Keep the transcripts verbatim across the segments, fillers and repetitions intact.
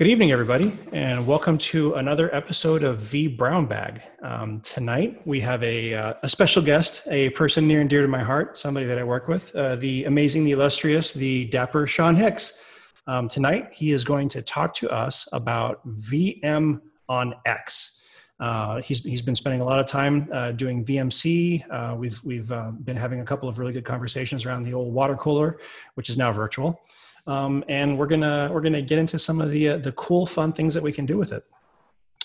Good evening, everybody, and welcome to another episode of vBrownBag. Um, tonight, we have a, uh, a special guest, a person near and dear to my heart, somebody that I work with, uh, the amazing, the illustrious, the dapper Sean Hicks. Um, tonight, he is going to talk to us about V M on X. Uh, he's, he's been spending a lot of time uh, doing V M C. Uh, we've we've uh, been having a couple of really good conversations around the old water cooler, which is now virtual. Um, and we're gonna we're gonna get into some of the uh, the cool, fun things that we can do with it.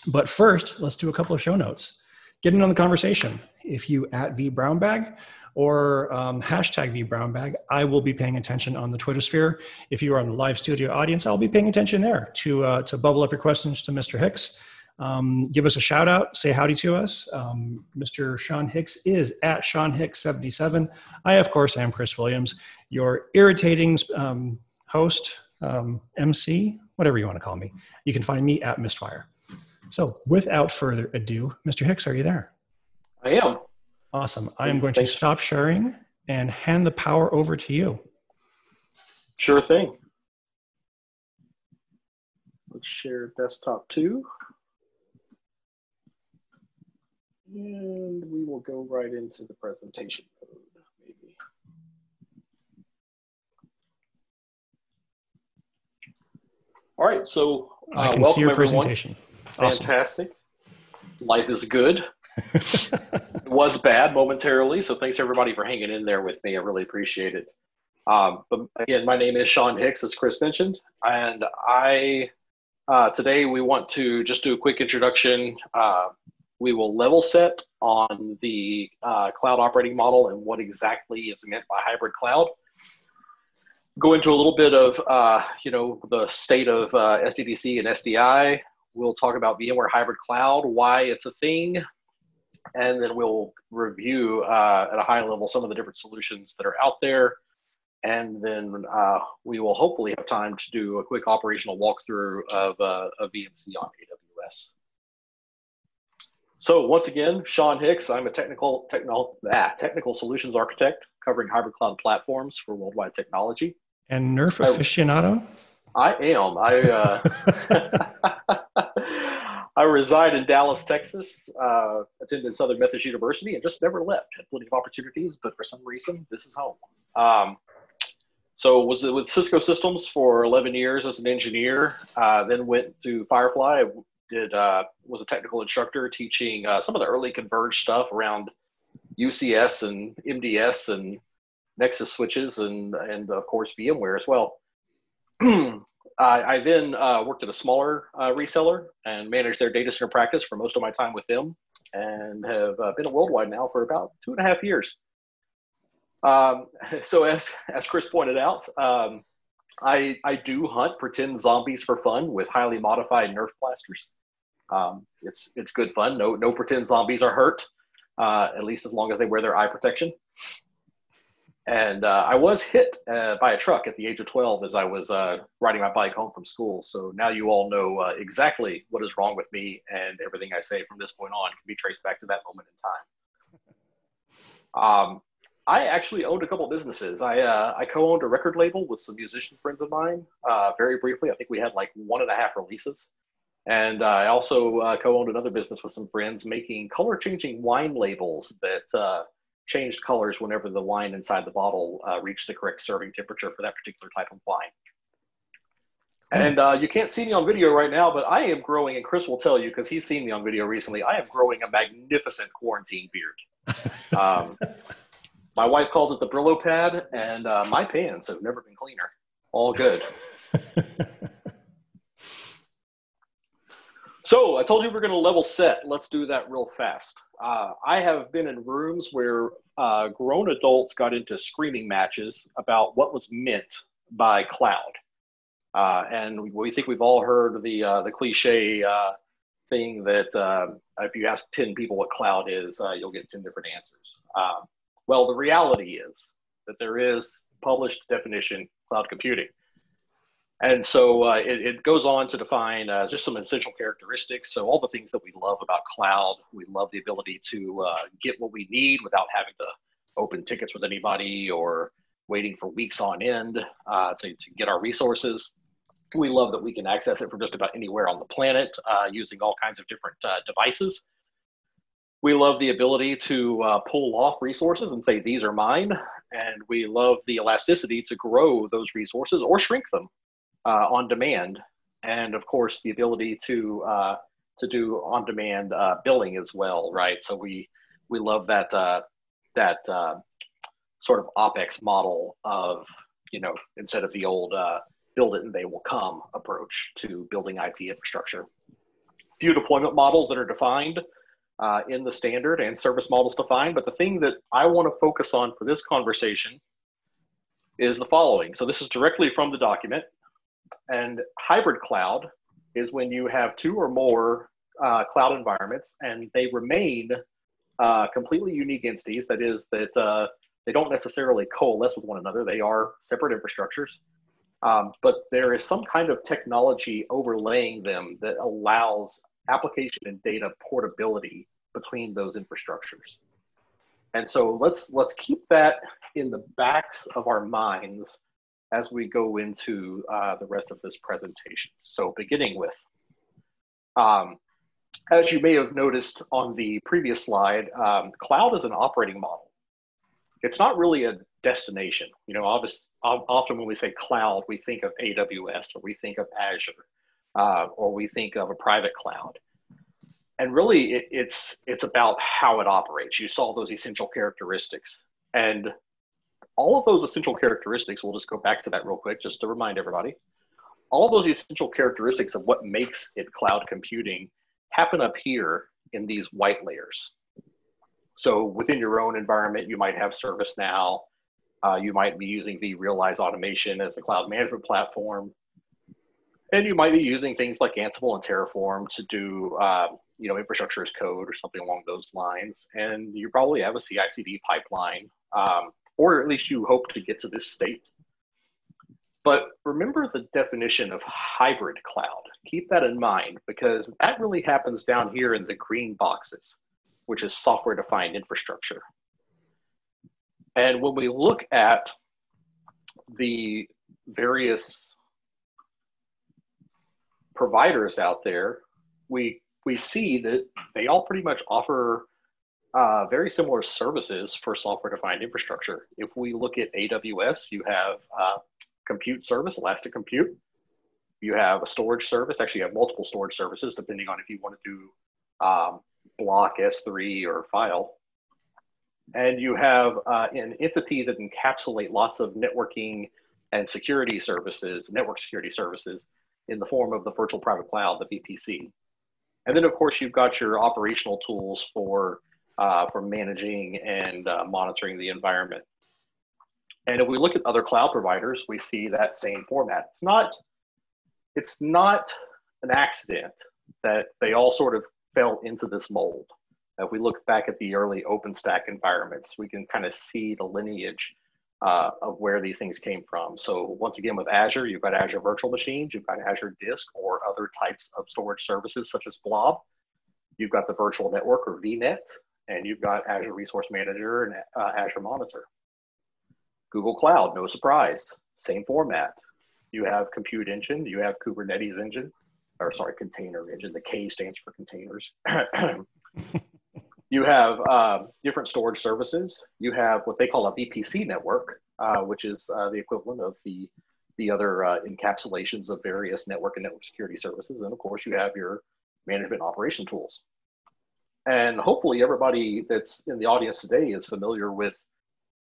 But first, let's do a couple of show notes. Get in on the conversation. If you at vBrownBag or um, hashtag vBrownBag, I will be paying attention on the Twitter sphere. If you are in the live studio audience, I'll be paying attention there to uh, to bubble up your questions to Mister Hicks. Um, give us a shout out, say howdy to us. Um, Mister Sean Hicks is at Sean Hicks seventy-seven. I, of course, am Chris Williams, your irritating Um, host, um, M C, whatever you want to call me. You can find me at Misfire. So without further ado, Mister Hicks, are you there? I am. Awesome. I am going Thanks. to stop sharing and hand the power over to you. Sure thing. Let's share desktop two. And we will go right into the presentation mode. All right, so uh, I can welcome see your everyone. presentation. Awesome. Fantastic. Life is good. It was bad momentarily, so thanks everybody for hanging in there with me. I really appreciate it. Um, but again, my name is Sean Hicks, as Chris mentioned, and I uh, today we want to just do a quick introduction. Uh, we will level set on the uh, cloud operating model and what exactly is meant by hybrid cloud. Go into a little bit of, uh, you know, the state of uh, S D D C and S D I. We'll talk about VMware Hybrid Cloud, why it's a thing, and then we'll review uh, at a high level some of the different solutions that are out there. And then uh, we will hopefully have time to do a quick operational walkthrough of, uh, of V M C on A W S. So once again, Sean Hicks, I'm a technical, technical, ah, technical solutions architect covering hybrid cloud platforms for Worldwide Technology. And Nerf aficionado? I, I am. I uh, I reside in Dallas, Texas, uh, attended Southern Methodist University, and just never left. Had plenty of opportunities, but for some reason, this is home. Um, so was with Cisco Systems for eleven years as an engineer, uh, then went to Firefly, did uh, was a technical instructor teaching uh, some of the early converged stuff around U C S and M D S and Nexus switches and, and of course, VMware as well. I, I then uh, worked at a smaller uh, reseller and managed their data center practice for most of my time with them, and have uh, been at Worldwide now for about two and a half years. Um, so as, as Chris pointed out, um, I, I do hunt pretend zombies for fun with highly modified Nerf blasters. Um, it's, it's good fun. No, no pretend zombies are hurt. Uh, at least as long as they wear their eye protection. And uh, I was hit uh, by a truck at the age of twelve as I was uh, riding my bike home from school. So now you all know uh, exactly what is wrong with me, and everything I say from this point on can be traced back to that moment in time. Um, I actually owned a couple of businesses. I, uh, I co-owned a record label with some musician friends of mine uh, very briefly. I think we had like one and a half releases. And uh, I also uh, co-owned another business with some friends making color-changing wine labels that uh, changed colors whenever the wine inside the bottle uh, reached the correct serving temperature for that particular type of wine. And uh, you can't see me on video right now, but I am growing, and Chris will tell you because he's seen me on video recently, I am growing a magnificent quarantine beard. Um, my wife calls it the Brillo pad, and uh, my pants have never been cleaner. All good. So I told you we're going to level set. Let's do that real fast. Uh, I have been in rooms where uh, grown adults got into screaming matches about what was meant by cloud. Uh, and we, we think we've all heard the, uh, the cliche uh, thing that uh, if you ask ten people what cloud is, uh, you'll get ten different answers. Um, well, the reality is that there is published definition cloud computing. And so uh, it, it goes on to define uh, just some essential characteristics. So all the things that we love about cloud, we love the ability to uh, get what we need without having to open tickets with anybody or waiting for weeks on end uh, to, to get our resources. We love that we can access it from just about anywhere on the planet uh, using all kinds of different uh, devices. We love the ability to uh, pull off resources and say, these are mine. And we love the elasticity to grow those resources or shrink them uh, on demand. And of course, the ability to, uh, to do on-demand uh, billing as well, right? So we, we love that, uh, that uh, sort of OpEx model of, you know, instead of the old uh, build it and they will come approach to building I T infrastructure. Few deployment models that are defined uh, in the standard and service models defined, but the thing that I want to focus on for this conversation is the following. So this is directly from the document, and hybrid cloud is when you have two or more uh, cloud environments and they remain uh, completely unique entities. That is that uh, they don't necessarily coalesce with one another. They are separate infrastructures. Um, but there is some kind of technology overlaying them that allows application and data portability between those infrastructures. And so let's, let's keep that in the backs of our minds as we go into uh, the rest of this presentation. So beginning with, um, as you may have noticed on the previous slide, um, cloud is an operating model. It's not really a destination. You know, obviously, often when we say cloud, we think of A W S, or we think of Azure, uh, or we think of a private cloud. And really, it, it's, it's about how it operates. You saw those essential characteristics. And all of those essential characteristics, we'll just go back to that real quick, just to remind everybody. All those essential characteristics of what makes it cloud computing happen up here in these white layers. So within your own environment, you might have ServiceNow. Uh, you might be using vRealize automation as a cloud management platform. And you might be using things like Ansible and Terraform to do uh, you know, infrastructure as code or something along those lines. And you probably have a C I C D pipeline, um, or at least you hope to get to this state. But remember the definition of hybrid cloud. Keep that in mind, because that really happens down here in the green boxes, which is software-defined infrastructure. And when we look at the various providers out there, we, we see that they all pretty much offer uh, very similar services for software-defined infrastructure. If we look at A W S, you have uh, compute service, Elastic Compute. You have a storage service. Actually, you have multiple storage services, depending on if you want to do um, block, S three, or file. And you have uh, an entity that encapsulate lots of networking and security services, network security services, in the form of the virtual private cloud, the V P C. And then, of course, you've got your operational tools for, uh, for managing and uh, monitoring the environment. And if we look at other cloud providers, we see that same format. It's not, it's not an accident that they all sort of fell into this mold. If we look back at the early OpenStack environments, we can kind of see the lineage uh, of where these things came from. So once again, with Azure, you've got Azure Virtual Machines, you've got Azure Disk or other types of storage services such as Blob. You've got the virtual network or V net, and you've got Azure Resource Manager and uh, Azure Monitor. Google Cloud, no surprise, same format. You have Compute Engine, you have Kubernetes Engine, or sorry, Container Engine. The K stands for containers. You have uh, different storage services. You have what they call a V P C network, uh, which is uh, the equivalent of the, the other uh, encapsulations of various network and network security services. And of course, you have your management operation tools. And hopefully everybody that's in the audience today is familiar with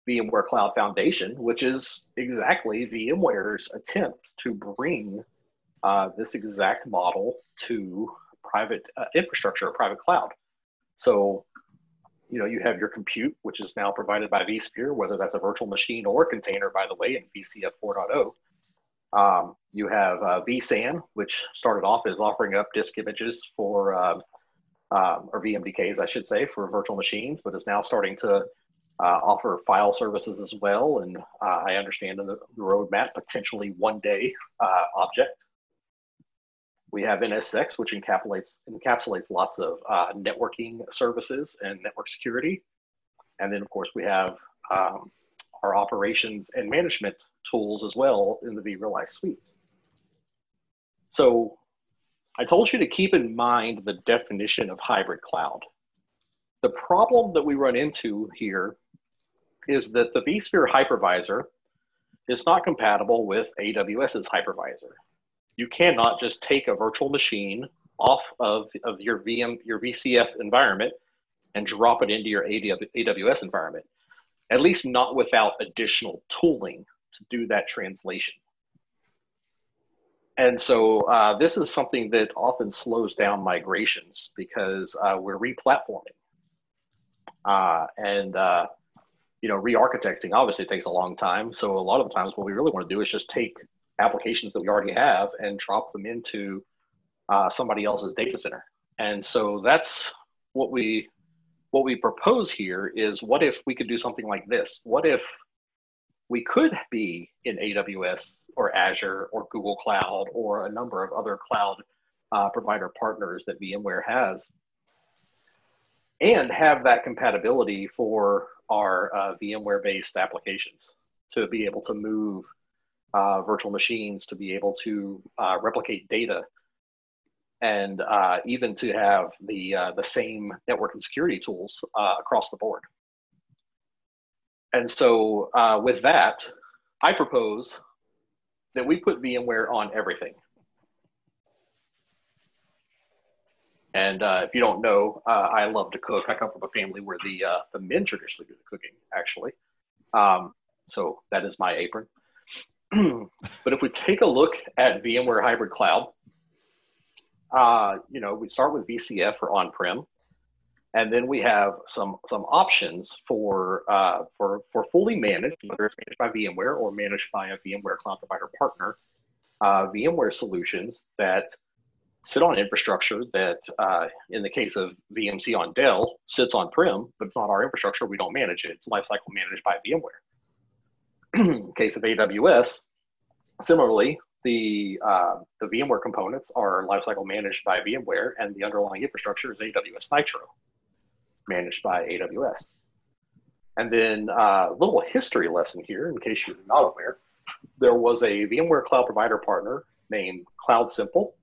VMware Cloud Foundation, which is exactly VMware's attempt to bring uh, this exact model to private uh, infrastructure, or private cloud. So, you know, you have your compute, which is now provided by vSphere, whether that's a virtual machine or container, by the way, in V C F four point oh. Um, you have uh, vSAN, which started off as offering up disk images for, um, um, or V M D Ks, I should say, for virtual machines, but is now starting to uh, offer file services as well. And uh, I understand in the roadmap, potentially one day uh, object. We have N S X, which encapsulates, encapsulates lots of uh, networking services and network security. And then, of course, we have um, our operations and management tools as well in the vRealize suite. So I told you to keep in mind the definition of hybrid cloud. The problem that we run into here is that the vSphere hypervisor is not compatible with A W S's hypervisor. You cannot just take a virtual machine off of, of your V M, your V C F environment and drop it into your A W S environment, at least not without additional tooling to do that translation. And so uh, this is something that often slows down migrations because uh, we're replatforming. Uh, and uh, you know, re-architecting obviously takes a long time. So a lot of the times what we really want to do is just take applications that we already have and drop them into uh, somebody else's data center. And so that's what we, what we propose here is, what if we could do something like this? What if we could be in A W S or Azure or Google Cloud or a number of other cloud uh, provider partners that VMware has, and have that compatibility for our uh, VMware-based applications to be able to move uh, virtual machines, to be able to uh, replicate data, and uh, even to have the, uh, the same network and security tools uh, across the board. And so uh, with that, I propose that we put VMware on everything. And uh, if you don't know, uh, I love to cook. I come from a family where the, uh, the men traditionally do the cooking, actually. Um, so that is my apron. But if we take a look at VMware Hybrid Cloud, uh, you know, we start with V C F or on-prem. And then we have some, some options for, uh, for, for fully managed, whether it's managed by VMware or managed by a VMware cloud provider partner, uh, VMware solutions that sit on infrastructure that, uh, in the case of V M C on Dell, sits on-prem, but it's not our infrastructure. We don't manage it. It's lifecycle managed by VMware. In the case of A W S, similarly, the, uh, the VMware components are lifecycle managed by VMware, and the underlying infrastructure is A W S Nitro, managed by A W S. And then a uh, little history lesson here, in case you're not aware, there was a VMware cloud provider partner named Cloud Simple.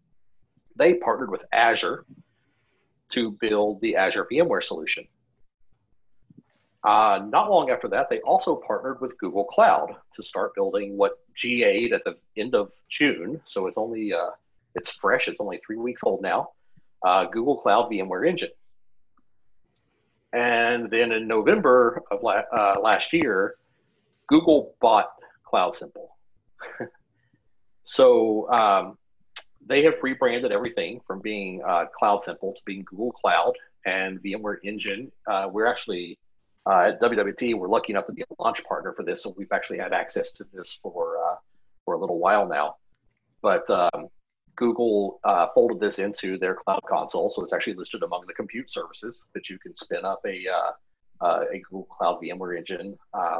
They partnered with Azure to build the Azure VMware Solution. Uh, not long after that, they also partnered with Google Cloud to start building what G A'd at the end of June. So it's only, uh, it's fresh, it's only three weeks old now, uh, Google Cloud VMware Engine. And then in November of la uh, last year, Google bought Cloud Simple. So um, they have rebranded everything from being uh, Cloud Simple to being Google Cloud and VMware Engine. Uh, we're actually uh, at W W T, we're lucky enough to be a launch partner for this. So we've actually had access to this for, uh, for a little while now. But um, Google uh, folded this into their cloud console, so it's actually listed among the compute services that you can spin up a, uh, uh, a Google Cloud VMware Engine uh,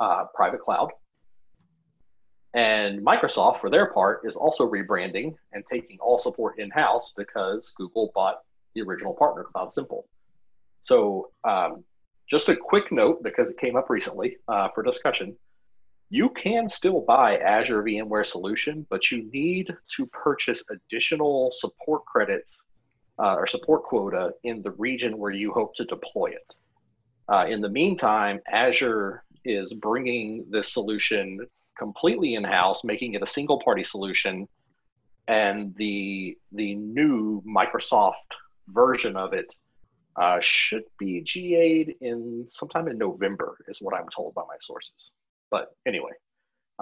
uh, private cloud. And Microsoft, for their part, is also rebranding and taking all support in-house because Google bought the original partner, Cloud Simple. So um, just a quick note, because it came up recently uh, for discussion, you can still buy Azure VMware Solution, but you need to purchase additional support credits uh, or support quota in the region where you hope to deploy it. Uh, in the meantime, Azure is bringing this solution completely in-house, making it a single-party solution, and the, the new Microsoft version of it uh, should be G A'd in sometime in November, is what I'm told by my sources. But anyway,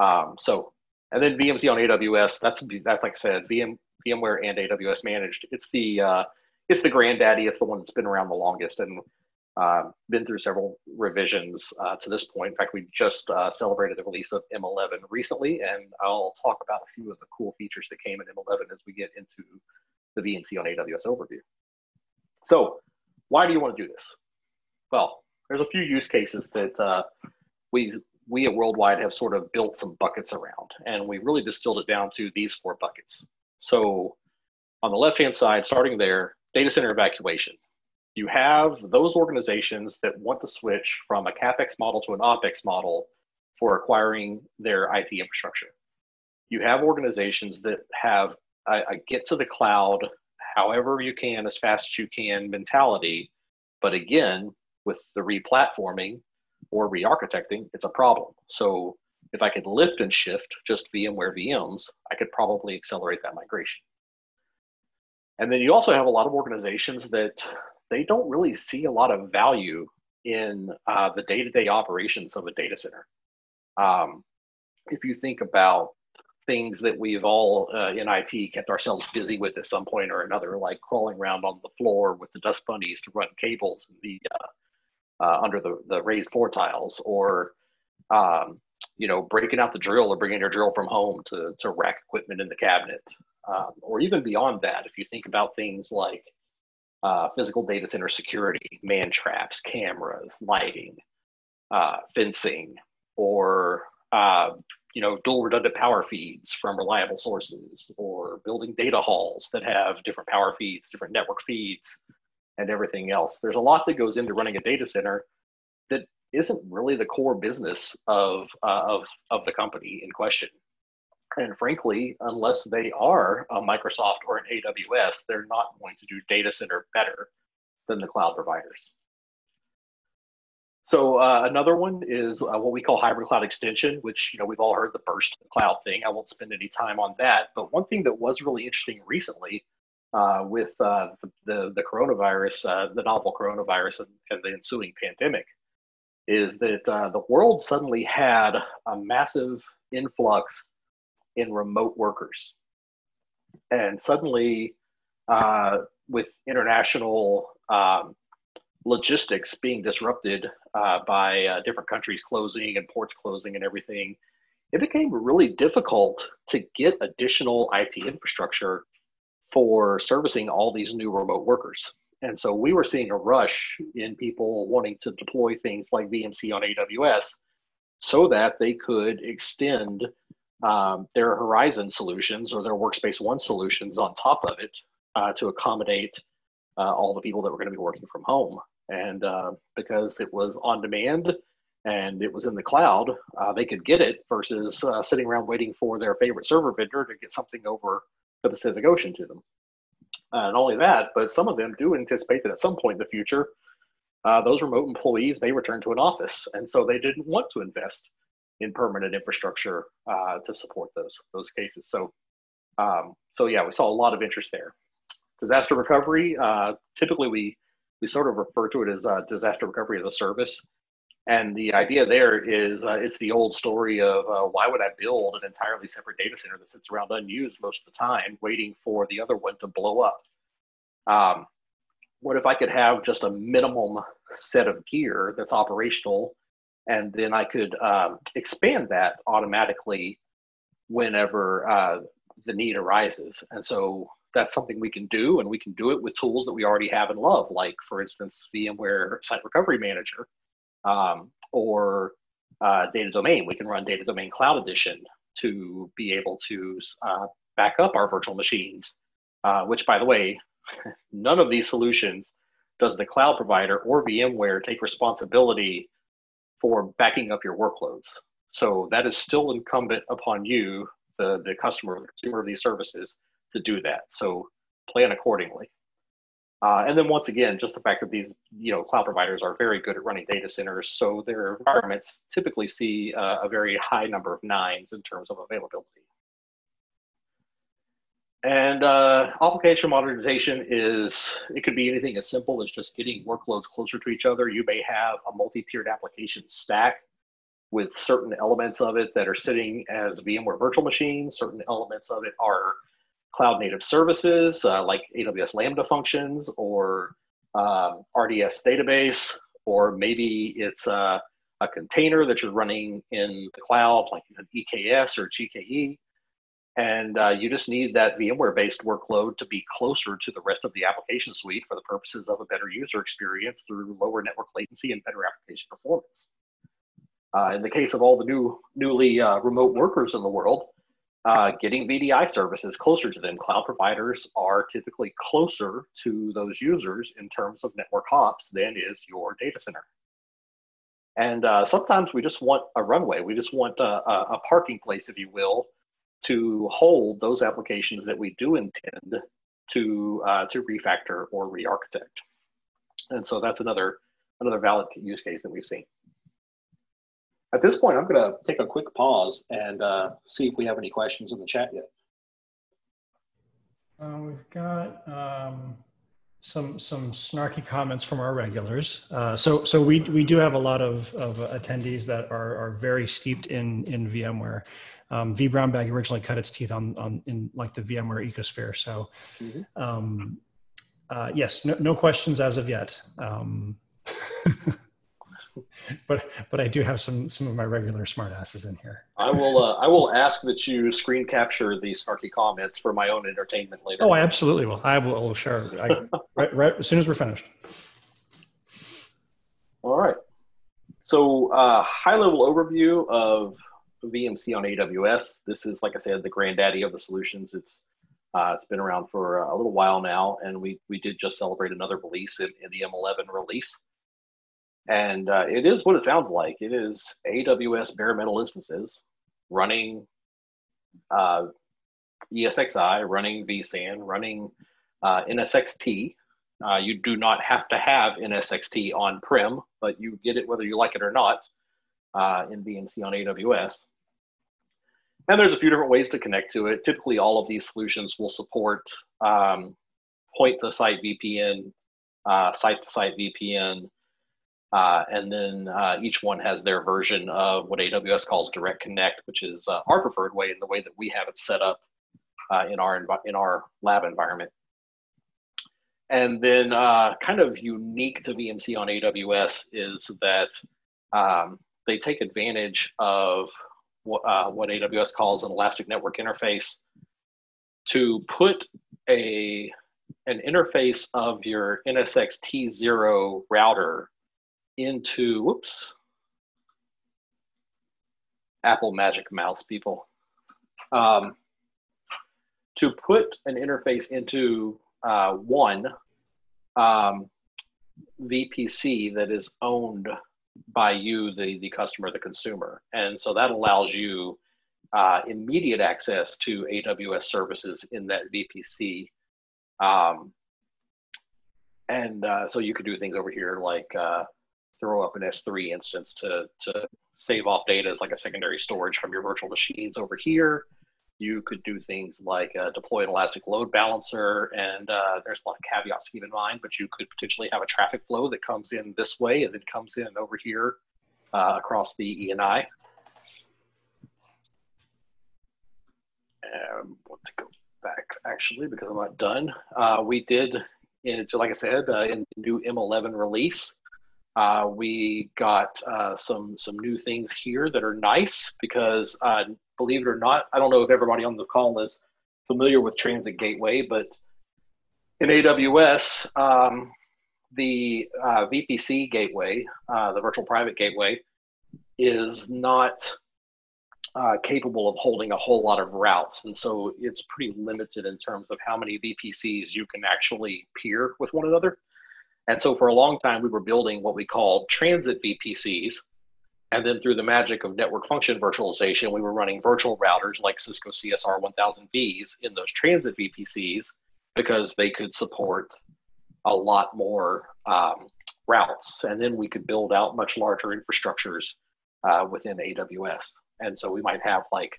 um, so, and then V M C on A W S, that's, that's like I said, VM, VMware and A W S managed. It's the, uh, it's the granddaddy. It's the one that's been around the longest and uh, been through several revisions uh, to this point. In fact, we just uh, celebrated the release of M eleven recently, and I'll talk about a few of the cool features that came in M eleven as we get into the V M C on A W S overview. So why do you want to do this? Well, there's a few use cases that uh, we've, we at Worldwide have sort of built some buckets around, and we really distilled it down to these four buckets. So on the left-hand side, starting there, data center evacuation. You have those organizations that want to switch from a CapEx model to an OpEx model for acquiring their I T infrastructure. you have organizations that have I, I get to the cloud however you can, as fast as you can mentality. But again, with the replatforming or re-architecting, it's a problem. So if I could lift and shift just VMware V Ms, I could probably accelerate that migration. And then you also have a lot of organizations that they don't really see a lot of value in uh, the day-to-day operations of a data center. Um, if you think about things that we've all uh, in I T kept ourselves busy with at some point or another, like crawling around on the floor with the dust bunnies to run cables in the, uh, uh, under the, the raised floor tiles, or um, you know, breaking out the drill or bringing your drill from home to, to rack equipment in the cabinet. Um, or even beyond that, if you think about things like uh, physical data center security, man traps, cameras, lighting, uh, fencing, or uh, you know, dual redundant power feeds from reliable sources, or building data halls that have different power feeds, different network feeds, and everything else. There's a lot that goes into running a data center that isn't really the core business of, uh, of, of the company in question. And frankly, unless they are a Microsoft or an A W S, they're not going to do data center better than the cloud providers. So uh, another one is uh, what we call hybrid cloud extension, which, you know, we've all heard the burst cloud thing. I won't spend any time on that. But one thing that was really interesting recently uh, with uh, the, the, the coronavirus, uh, the novel coronavirus and, and the ensuing pandemic, is that uh, the world suddenly had a massive influx in remote workers. And suddenly, uh, with international um, logistics being disrupted uh, by uh, different countries closing and ports closing and everything, it became really difficult to get additional I T infrastructure for servicing all these new remote workers. And so we were seeing a rush in people wanting to deploy things like V M C on A W S so that they could extend Um, their Horizon solutions or their Workspace ONE solutions on top of it uh, to accommodate uh, all the people that were going to be working from home. And uh, because it was on demand and it was in the cloud, uh, they could get it versus uh, sitting around waiting for their favorite server vendor to get something over the Pacific Ocean to them. Uh, and only that, but some of them do anticipate that at some point in the future, uh, those remote employees, they return to an office. And so they didn't want to invest in permanent infrastructure uh, to support those those cases. So, um, so yeah, we saw a lot of interest there. Disaster recovery, uh, typically we we sort of refer to it as uh, disaster recovery as a service, and the idea there is uh, it's the old story of uh, why would I build an entirely separate data center that sits around unused most of the time, waiting for the other one to blow up? Um, what if I could have just a minimum set of gear that's operational? And then I could um, expand that automatically whenever uh, the need arises. And so that's something we can do, and we can do it with tools that we already have and love, like, for instance, VMware Site Recovery Manager um, or uh, Data Domain. We can run Data Domain Cloud Edition to be able to uh, back up our virtual machines, uh, which, by the way, none of these solutions does the cloud provider or VMware take responsibility for backing up your workloads. So that is still incumbent upon you, the, the customer, the consumer of these services, to do that. So plan accordingly. Uh, and then once again, just the fact that these you know, cloud providers are very good at running data centers, so their environments typically see uh, a very high number of nines in terms of availability. And uh, application modernization is, it could be anything as simple as just getting workloads closer to each other. You may have a multi-tiered application stack with certain elements of it that are sitting as VMware virtual machines. Certain elements of it are cloud native services uh, like A W S Lambda functions or um, R D S database, or maybe it's uh, a container that you're running in the cloud like an E K S or G K E. And uh, you just need that VMware-based workload to be closer to the rest of the application suite for the purposes of a better user experience through lower network latency and better application performance. Uh, in the case of all the new, newly uh, remote workers in the world, uh, getting V D I services closer to them. Cloud providers are typically closer to those users in terms of network hops than is your data center. And uh, sometimes we just want a runway. We just want a, a parking place, if you will, to hold those applications that we do intend to uh, to refactor or re-architect. And so that's another another valid use case that we've seen. At this point, I'm going to take a quick pause and uh, see if we have any questions in the chat yet. Uh, we've got um, some some snarky comments from our regulars. Uh, so so we we do have a lot of of attendees that are are very steeped in in VMware. Um, vBrownBag originally cut its teeth on on in like the VMware ecosphere. So mm-hmm. um, uh, yes, no no questions as of yet. Um, But but I do have some some of my regular smartasses in here. I will uh, I will ask that you screen capture these snarky comments for my own entertainment later. Oh, I absolutely will. I will share I, right, right as soon as we're finished. All right. So uh, high level overview of V M C on A W S. This is, like I said, the granddaddy of the solutions. It's uh, it's been around for a little while now, and we we did just celebrate another release in, in the M eleven release. And uh, it is what it sounds like. It is A W S bare metal instances running uh, E S X i, running vSAN, running uh, N S X T. Uh, you do not have to have N S X T on-prem, but you get it whether you like it or not uh, in V M C on A W S. And there's a few different ways to connect to it. Typically, all of these solutions will support um, point-to-site V P N, uh, site-to-site V P N, Uh, and then uh, each one has their version of what A W S calls Direct Connect, which is uh, our preferred way in the way that we have it set up uh, in our in our lab environment. And then uh, kind of unique to V M C on A W S is that um, they take advantage of wh uh, what A W S calls an Elastic Network Interface to put a an interface of your N S X T zero router into, whoops, Apple Magic Mouse, people, um, to put an interface into uh, one um, V P C that is owned by you, the, the customer, the consumer. And so that allows you uh, immediate access to A W S services in that V P C. Um, and uh, so you could do things over here like uh, throw up an S three instance to, to save off data as like a secondary storage from your virtual machines over here. You could do things like uh, deploy an Elastic Load Balancer, and uh, there's a lot of caveats to keep in mind, but you could potentially have a traffic flow that comes in this way and then comes in over here uh, across the E N I. I want to go back actually because I'm not done. Uh, we did, in, like I said, uh, in the new M eleven release, Uh, we got uh, some some new things here that are nice because, uh, believe it or not, I don't know if everybody on the call is familiar with Transit Gateway, but in A W S, um, the uh, V P C gateway, uh, the virtual private gateway, is not uh, capable of holding a whole lot of routes. And so it's pretty limited in terms of how many V P Cs you can actually peer with one another. And so for a long time, we were building what we called transit V P Cs. And then through the magic of network function virtualization, we were running virtual routers like Cisco C S R one thousand Vs in those transit V P Cs because they could support a lot more um, routes. And then we could build out much larger infrastructures uh, within A W S. And so we might have like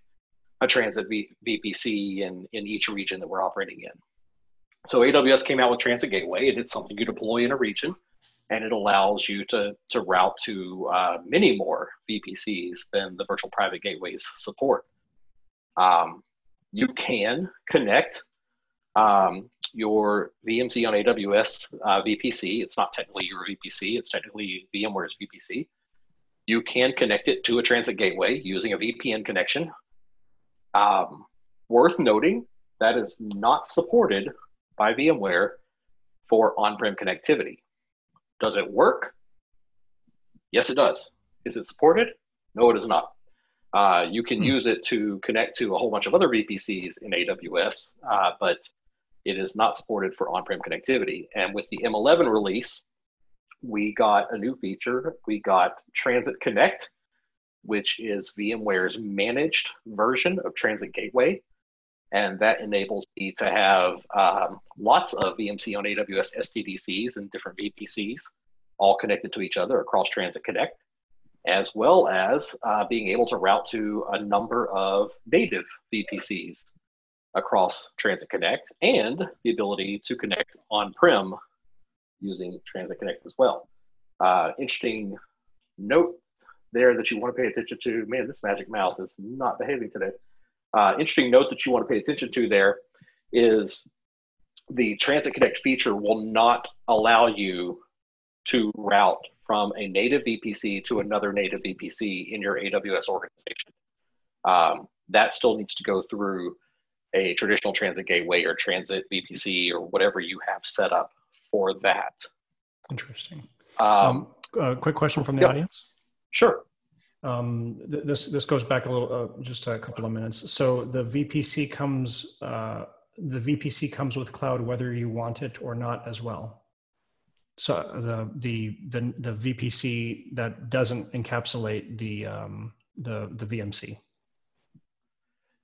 a transit V P C in, in each region that we're operating in. So A W S came out with Transit Gateway, and it's something you deploy in a region, and it allows you to, to route to uh, many more V P Cs than the virtual private gateways support. Um, you can connect um, your V M C on A W S uh, V P C. It's not technically your V P C. It's technically VMware's V P C. You can connect it to a Transit Gateway using a V P N connection. Um, worth noting, that is not supported by VMware for on-prem connectivity. Does it work? Yes, it does. Is it supported? No, it is not. Uh, you can mm-hmm. use it to connect to a whole bunch of other V P Cs in A W S, uh, but it is not supported for on-prem connectivity. And with the M eleven release, we got a new feature. We got Transit Connect, which is VMware's managed version of Transit Gateway. And that enables me to have um, lots of V M C on A W S S D D Cs and different V P Cs all connected to each other across Transit Connect, as well as uh, being able to route to a number of native V P Cs across Transit Connect, and the ability to connect on-prem using Transit Connect as well. Uh, interesting note there that you want to pay attention to. Man, this magic mouse is not behaving today. Uh, interesting note that you want to pay attention to there is the Transit Connect feature will not allow you to route from a native V P C to another native V P C in your A W S organization. Um, that still needs to go through a traditional Transit Gateway or Transit V P C or whatever you have set up for that. Interesting. Um, um, a quick question from the yeah, audience. Sure. Um, th this this goes back a little, uh, just a couple of minutes. So the V P C comes, uh, the V P C comes with cloud, whether you want it or not, as well. So the the the, the V P C that doesn't encapsulate the um, the the V M C.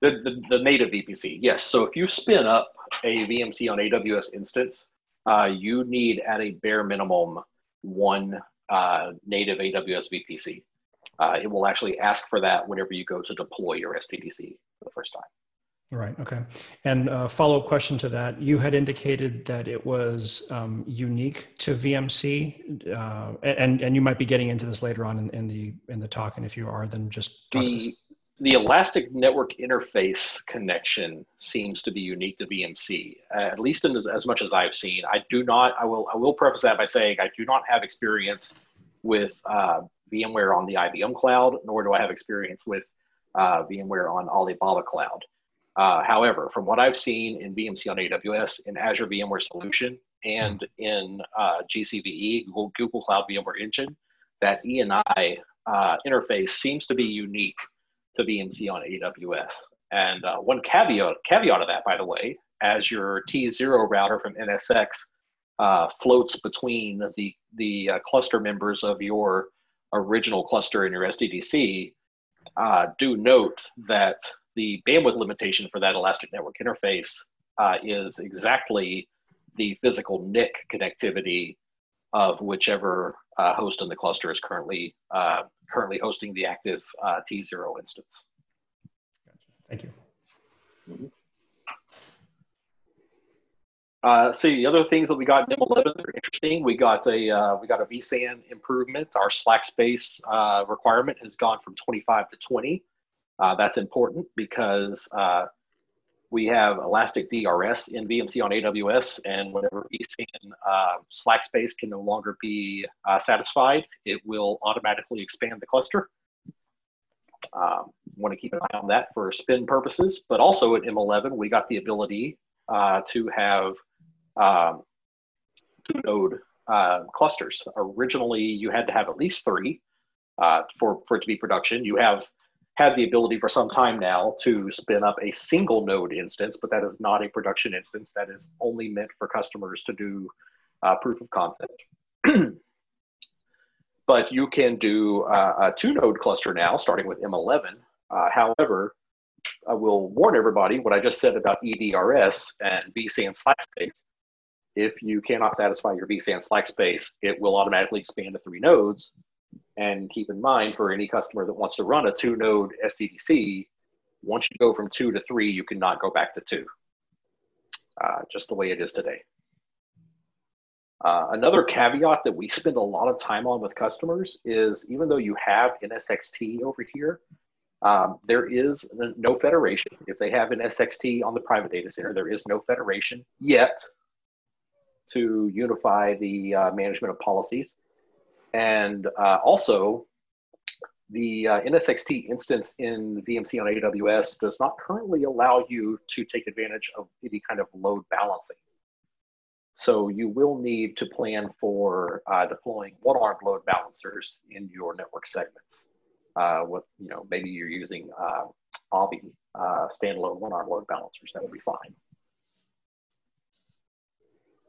The, the the native V P C, yes. So if you spin up a V M C on A W S instance, uh, you need at a bare minimum one uh, native A W S V P C. Uh, it will actually ask for that whenever you go to deploy your S D D C for the first time. Right, okay. And a follow-up question to that, you had indicated that it was um, unique to V M C, uh, and, and you might be getting into this later on in, in, the, in the talk, and if you are, then just talk the, to us. The Elastic Network Interface connection seems to be unique to V M C, uh, at least in as, as much as I've seen. I do not, I will, I will preface that by saying I do not have experience with uh, VMware on the I B M Cloud, nor do I have experience with uh, VMware on Alibaba Cloud. Uh, however, from what I've seen in V M C on A W S, in Azure VMware Solution, and in uh, G C V E, Google, Google Cloud VMware Engine, that E and I uh, interface seems to be unique to V M C on A W S. And uh, one caveat, caveat of that, by the way, as your T zero router from N S X uh, floats between the, the uh, cluster members of your original cluster in your S D D C, uh, do note that the bandwidth limitation for that Elastic Network Interface uh, is exactly the physical N I C connectivity of whichever uh, host in the cluster is currently uh, currently hosting the active uh, T zero instance. Gotcha. Thank you. Mm-hmm. Uh, so the other things that we got in demo eleven that are interesting, we got a uh, we got a vSAN improvement. Our slack space uh, requirement has gone from twenty-five to twenty. Uh, that's important because uh, we have Elastic D R S in V M C on A W S, and whenever vSAN uh, slack space can no longer be uh, satisfied, it will automatically expand the cluster. Um, want to keep an eye on that for spin purposes, but also at M eleven, we got the ability uh, to have um, two node uh, clusters. Originally, you had to have at least three uh, for, for it to be production. You have had the ability for some time now to spin up a single node instance, but that is not a production instance. That is only meant for customers to do uh, proof of concept. But you can do uh, a two node cluster now, starting with M eleven. Uh, however, I will warn everybody what I just said about E D R S and vSAN slack space. If you cannot satisfy your vSAN slack space, it will automatically expand to three nodes. And keep in mind, for any customer that wants to run a two-node S D D C, once you go from two to three, you cannot go back to two, uh, just the way it is today. Uh, another caveat that we spend a lot of time on with customers is, even though you have N S X T over here, um, there is no federation. If they have N S X T on the private data center, there is no federation yet to unify the uh, management of policies. And uh, also, the uh, N S X T instance in V M C on A W S does not currently allow you to take advantage of any kind of load balancing. So you will need to plan for uh, deploying one-armed load balancers in your network segments. Uh, with, you know, maybe you're using uh, Avi uh, standalone one-arm load balancers. That would be fine.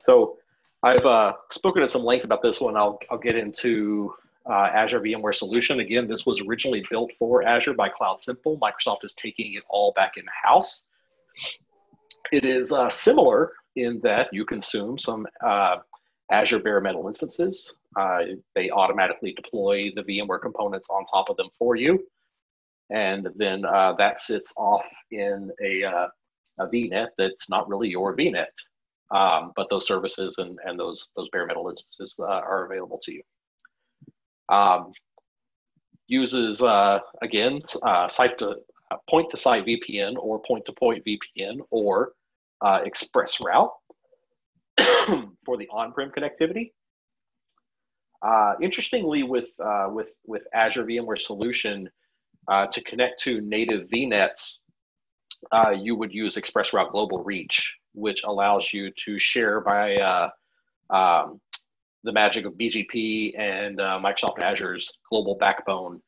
So I've uh, spoken at some length about this one. I'll, I'll get into uh, Azure VMware Solution. Again, this was originally built for Azure by Cloud Simple. Microsoft is taking it all back in-house. It is uh, similar in that you consume some uh, Azure bare metal instances. Uh, they automatically deploy the VMware components on top of them for you. And then uh, that sits off in a, uh, a VNet that's not really your VNet. Um, but those services and, and those, those bare metal instances uh, are available to you. Um, uses, uh, again, uh, site to, uh, point-to-site V P N or point-to-point V P N or uh, express route for the on-prem connectivity. Uh, interestingly, with, uh, with, with Azure VMware Solution, uh, to connect to native VNets, uh, you would use Express Route Global Reach, which allows you to share by uh, um, the magic of B G P and uh, Microsoft Azure's global backbone,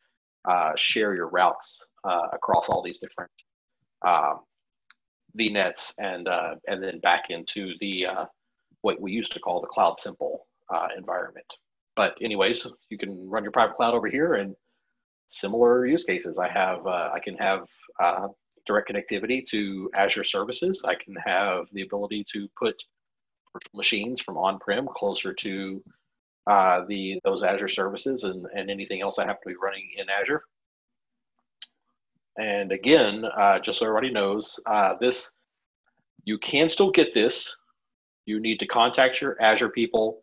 uh, share your routes uh, across all these different uh, VNets and, uh, and then back into the, uh, what we used to call the Cloud Simple uh, environment. But anyways, you can run your private cloud over here and similar use cases. I have, uh, I can have uh, direct connectivity to Azure services. I can have the ability to put virtual machines from on-prem closer to uh, the those Azure services and, and anything else I have to be running in Azure. And again, uh, just so everybody knows, uh, this, you can still get this. You need to contact your Azure people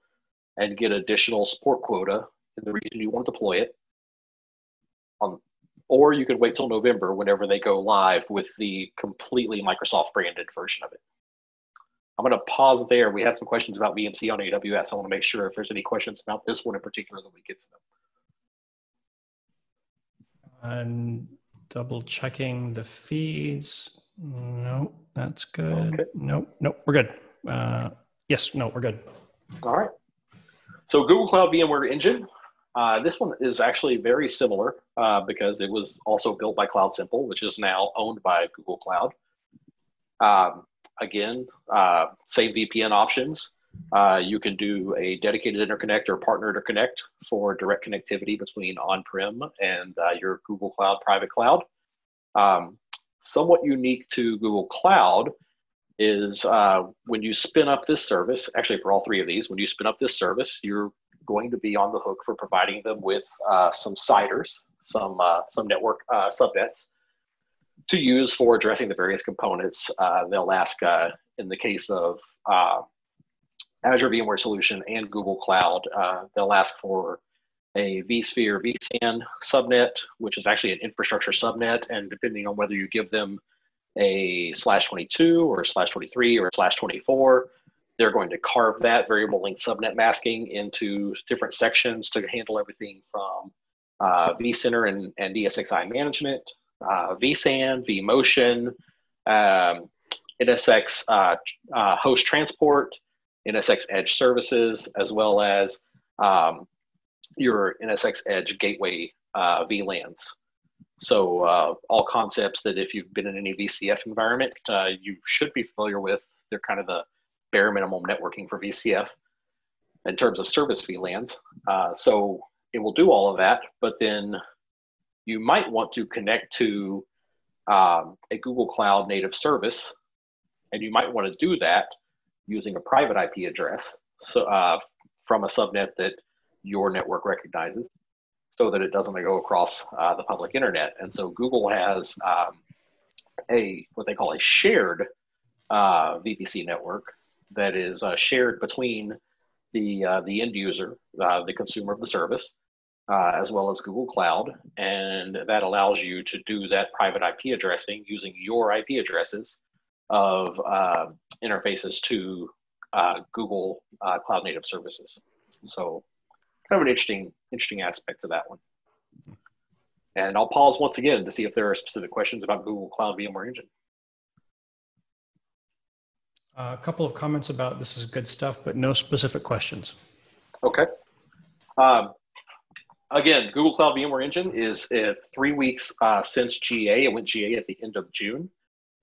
and get additional support quota in the region you want to deploy it. Um, or you can wait till November whenever they go live with the completely Microsoft branded version of it. I'm gonna pause there. We had some questions about V M C on A W S. I wanna make sure if there's any questions about this one in particular that we get to them. And double checking the fees. No, that's good. Okay. No, no, we're good. Uh, yes, no, we're good. All right. So Google Cloud VMware Engine, uh, this one is actually very similar uh, because it was also built by Cloud Simple, which is now owned by Google Cloud. Um, again, uh, same V P N options. Uh, you can do a dedicated interconnect or partner interconnect for direct connectivity between on-prem and uh, your Google Cloud private cloud. Um, somewhat unique to Google Cloud is uh, when you spin up this service, actually for all three of these, when you spin up this service, you're going to be on the hook for providing them with uh, some siders, some, uh, some network uh, subnets to use for addressing the various components. Uh, they'll ask, uh, in the case of uh, Azure VMware Solution and Google Cloud, uh, they'll ask for a vSphere vSAN subnet, which is actually an infrastructure subnet, and depending on whether you give them a slash twenty-two or slash twenty-three or slash twenty-four, they're going to carve that variable length subnet masking into different sections to handle everything from uh, vCenter and, and E S X i management, uh, vSAN, vMotion, um, N S X uh, uh, host transport, N S X edge services, as well as um, your N S X edge gateway uh, V LANs. So uh, all concepts that if you've been in any V C F environment, uh, you should be familiar with. They're kind of the bare minimum networking for V C F in terms of service V LANs. Uh, so it will do all of that, but then you might want to connect to um, a Google Cloud native service, and you might want to do that using a private I P address so, uh, from a subnet that your network recognizes, so that it doesn't go across uh, the public internet. And so Google has um, a, what they call a shared uh, V P C network that is uh, shared between the, uh, the end user, uh, the consumer of the service, uh, as well as Google Cloud. And that allows you to do that private I P addressing using your I P addresses of uh, interfaces to uh, Google uh, Cloud Native services. So kind of an interesting, interesting aspect to that one. And I'll pause once again to see if there are specific questions about Google Cloud VMware Engine. Uh, a couple of comments about this is good stuff, but no specific questions. Okay. Um, again, Google Cloud VMware Engine is uh, three weeks uh, since G A. It went G A at the end of June.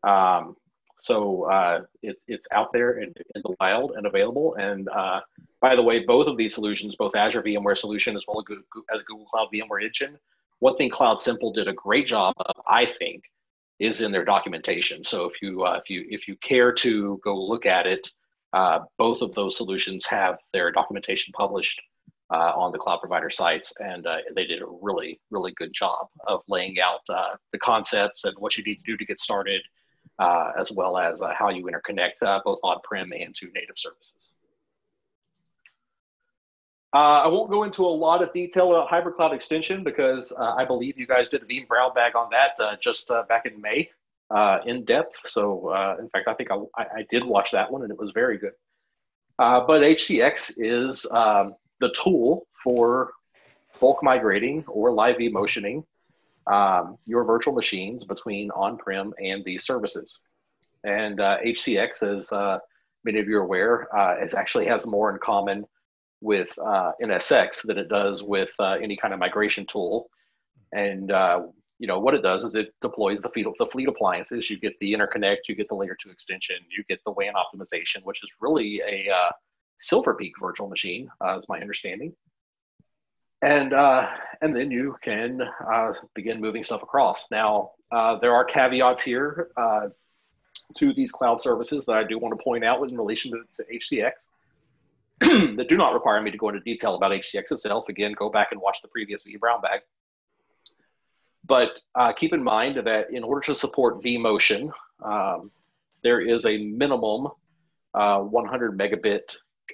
Um, so uh, it, it's out there in, in the wild and available. And uh, By the way, both of these solutions, both Azure VMware Solution as well as Google Cloud VMware Engine, one thing Cloud Simple did a great job of, I think, is in their documentation. So if you uh, if you if you care to go look at it, uh, both of those solutions have their documentation published uh, on the cloud provider sites, and uh, they did a really really good job of laying out uh, the concepts and what you need to do to get started, uh, as well as uh, how you interconnect uh, both on-prem and to native services. Uh, I won't go into a lot of detail about Hybrid Cloud Extension because uh, I believe you guys did a vBrownBag on that uh, just uh, back in May uh, in depth. So uh, in fact, I think I, I did watch that one and it was very good. Uh, but H C X is um, the tool for bulk migrating or live vMotioning um, your virtual machines between on-prem and these services. And uh, H C X, as uh, many of you are aware, uh, is actually has more in common with uh, N S X than it does with uh, any kind of migration tool. And uh, you know what it does is it deploys the fleet, the fleet appliances. You get the interconnect, you get the layer two extension, you get the W A N optimization, which is really a uh, Silver Peak virtual machine, uh, is my understanding. And, uh, and then you can uh, begin moving stuff across. Now, uh, there are caveats here uh, to these cloud services that I do want to point out in relation to, to H C X. That do not require me to go into detail about H C X itself. Again, go back and watch the previous vBrownBag. But uh, keep in mind that in order to support vMotion, um, there is a minimum uh, one hundred megabit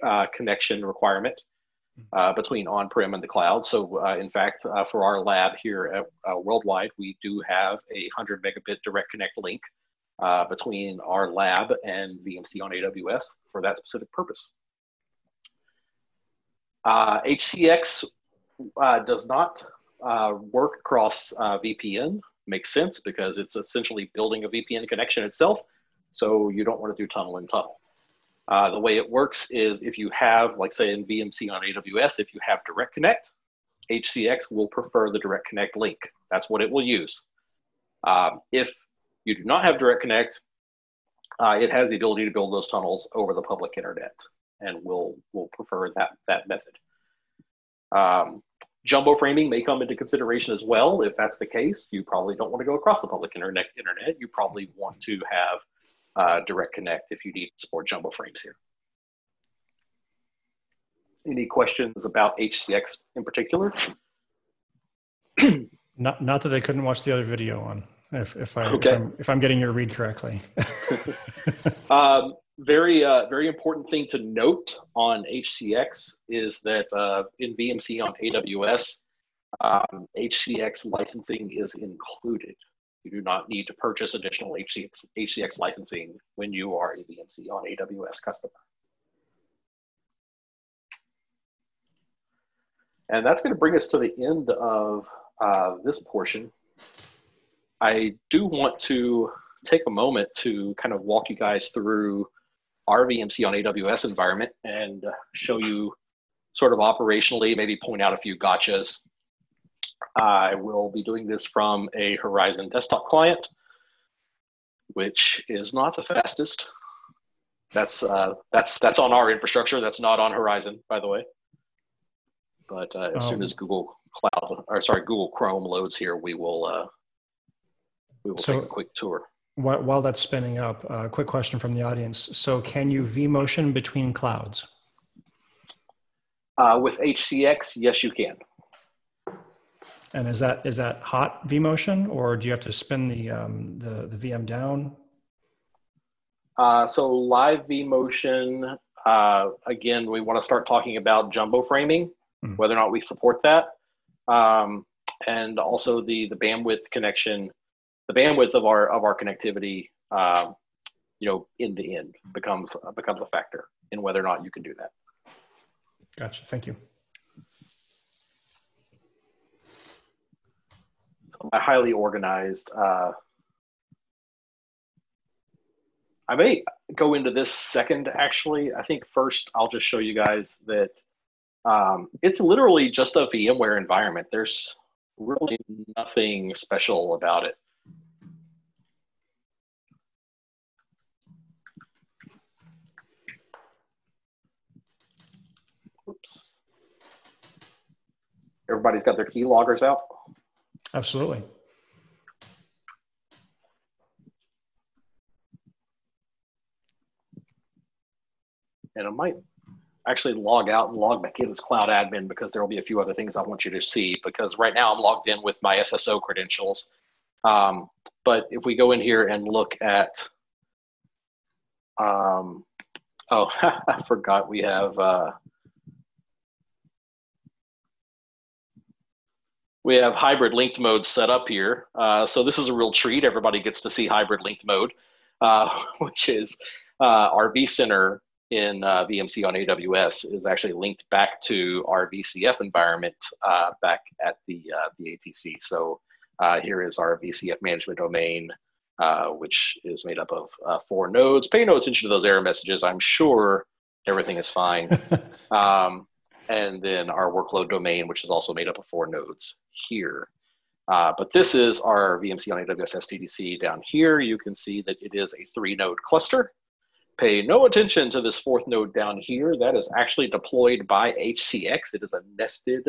uh, connection requirement uh, between on-prem and the cloud. So uh, in fact, uh, for our lab here at uh, Worldwide, we do have a one hundred megabit direct connect link uh, between our lab and V M C on A W S for that specific purpose. Uh, H C X uh, does not uh, work across uh, V P N. Makes sense because it's essentially building a V P N connection itself, so you don't want to do tunnel in tunnel. Uh, the way it works is if you have, like say in V M C on A W S, if you have direct connect, H C X will prefer the direct connect link. That's what it will use. Um, if you do not have direct connect, uh, it has the ability to build those tunnels over the public internet, and we'll, we'll prefer that, that method. Um, jumbo framing may come into consideration as well. If that's the case, you probably don't want to go across the public internet. internet. You probably want to have uh, direct connect if you need to support jumbo frames here. Any questions about H C X in particular? not, not that I couldn't watch the other video on, if, if, I, okay. if, I'm, if I'm getting your read correctly. um, Very, uh, very important thing to note on H C X is that uh, in V M C on A W S, um, H C X licensing is included. You do not need to purchase additional H C X, H C X licensing when you are a V M C on A W S customer. And that's going to bring us to the end of uh, this portion. I do want to take a moment to kind of walk you guys through our V M C on A W S environment and show you sort of operationally, maybe point out a few gotchas. I will be doing this from a Horizon desktop client, which is not the fastest. That's, uh, that's, that's on our infrastructure. That's not on Horizon, by the way. But uh, as um, soon as Google Cloud, or sorry, Google Chrome loads here, we will, uh, we will so take a quick tour. While that's spinning up, a uh, quick question from the audience. So can you vMotion between clouds? Uh, with H C X, yes, you can. And is that is that hot vMotion, or do you have to spin the, um, the, the V M down? Uh, so live vMotion, uh, again, we want to start talking about jumbo framing, mm-hmm. whether or not we support that. Um, and also the, the bandwidth connection. The bandwidth of our of our connectivity, uh, you know, end to end becomes uh, becomes a factor in whether or not you can do that. Gotcha. Thank you. So my highly organized. Uh, I may go into this second. Actually, I think first I'll just show you guys that um, it's literally just a VMware environment. There's really nothing special about it. everybody's got their key loggers out? Absolutely. And I might actually log out and log back in as cloud admin, because there will be a few other things I want you to see, because right now I'm logged in with my S S O credentials. Um, but if we go in here and look at, um, oh, I forgot we have, uh, we have hybrid linked mode set up here. Uh, so this is a real treat. Everybody gets to see hybrid linked mode, uh, which is uh, our vCenter in uh, V M C on A W S is actually linked back to our V C F environment uh, back at the, uh, the A T C. So uh, here is our V C F management domain, uh, which is made up of uh, four nodes. Pay no attention to those error messages. I'm sure everything is fine. um, and then our workload domain, which is also made up of four nodes here. Uh, but this is our V M C on A W S S D D C down here. You can see that it is a three node cluster. Pay no attention to this fourth node down here. That is actually deployed by H C X. It is a nested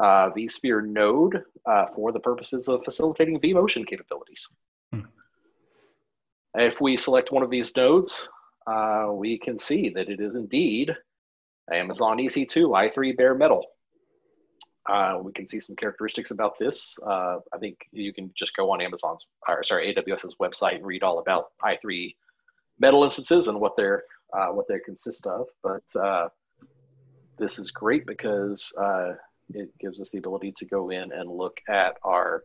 uh, vSphere node uh, for the purposes of facilitating vMotion capabilities. Hmm. If we select one of these nodes, uh, we can see that it is indeed Amazon E C two i three bare metal. Uh, we can see some characteristics about this. Uh, I think you can just go on Amazon's, or sorry, AWS's website and read all about i three metal instances and what they're uh, what they consist of, but uh, this is great because uh, it gives us the ability to go in and look at our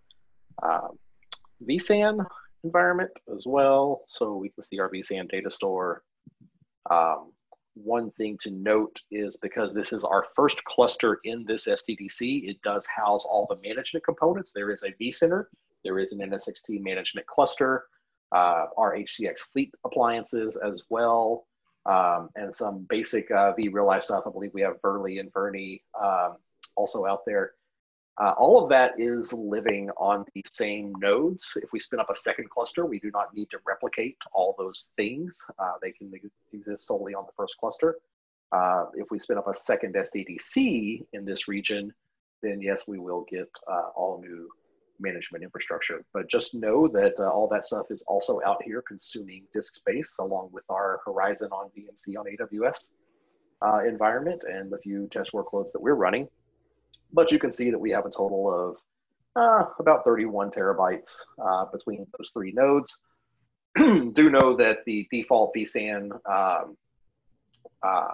um, vSAN environment as well. So we can see our vSAN data store. Um, one thing to note is because this is our first cluster in this S D D C, it does house all the management components. There is a vCenter, there is an N S X T management cluster, Uh, our H C X fleet appliances as well, um, and some basic uh, vRealize stuff. I believe we have Verly and Verny um, also out there. Uh, all of that is living on the same nodes. If we spin up a second cluster, we do not need to replicate all those things. Uh, they can ex exist solely on the first cluster. Uh, if we spin up a second S D D C in this region, then yes, we will get uh, all new management infrastructure, but just know that uh, all that stuff is also out here consuming disk space along with our Horizon on V M C on A W S uh, environment and the few test workloads that we're running. But you can see that we have a total of uh, about thirty-one terabytes uh, between those three nodes. Do know that the default vSAN um, uh,